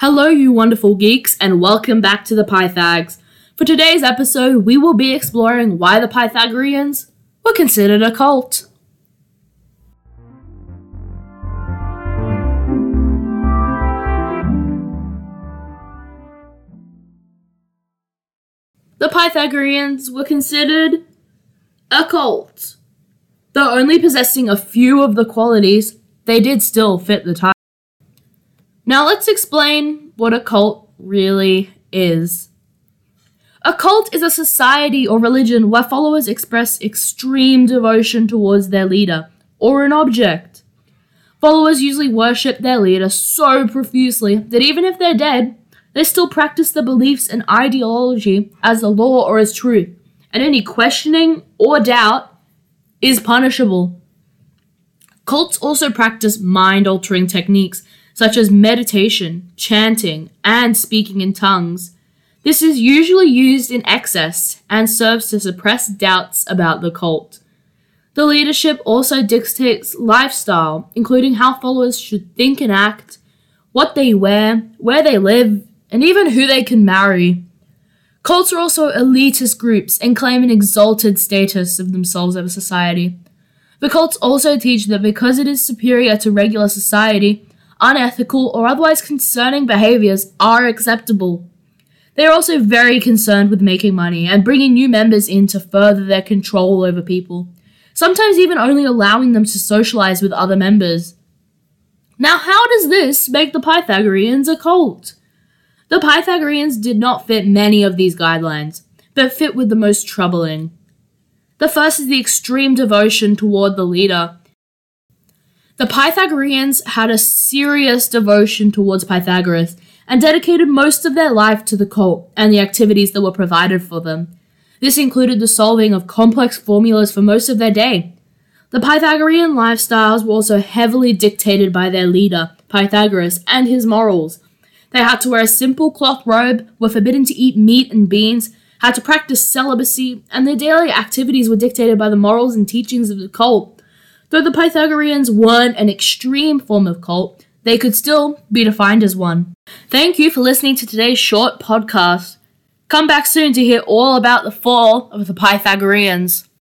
Hello, you wonderful geeks, and welcome back to the Pythags. For today's episode, we will be exploring why the Pythagoreans were considered a cult. The Pythagoreans were considered a cult. Though only possessing a few of the qualities, they did still fit the title. Now let's explain what a cult really is. A cult is a society or religion where followers express extreme devotion towards their leader or an object. Followers usually worship their leader so profusely that even if they're dead, they still practice the beliefs and ideology as the law or as truth, and any questioning or doubt is punishable. Cults also practice mind-altering techniques, such as meditation, chanting, and speaking in tongues. This is usually used in excess and serves to suppress doubts about the cult. The leadership also dictates lifestyle, including how followers should think and act, what they wear, where they live, and even who they can marry. Cults are also elitist groups and claim an exalted status of themselves over society. The cults also teach that because it is superior to regular society, unethical or otherwise concerning behaviors are acceptable. They are also very concerned with making money and bringing new members in to further their control over people, sometimes even only allowing them to socialize with other members. Now, how does this make the Pythagoreans a cult? The Pythagoreans did not fit many of these guidelines, but fit with the most troubling. The first is the extreme devotion toward the leader. The Pythagoreans had a serious devotion towards Pythagoras and dedicated most of their life to the cult and the activities that were provided for them. This included the solving of complex formulas for most of their day. The Pythagorean lifestyles were also heavily dictated by their leader, Pythagoras, and his morals. They had to wear a simple cloth robe, were forbidden to eat meat and beans, had to practice celibacy, and their daily activities were dictated by the morals and teachings of the cult. Though the Pythagoreans weren't an extreme form of cult, they could still be defined as one. Thank you for listening to today's short podcast. Come back soon to hear all about the fall of the Pythagoreans.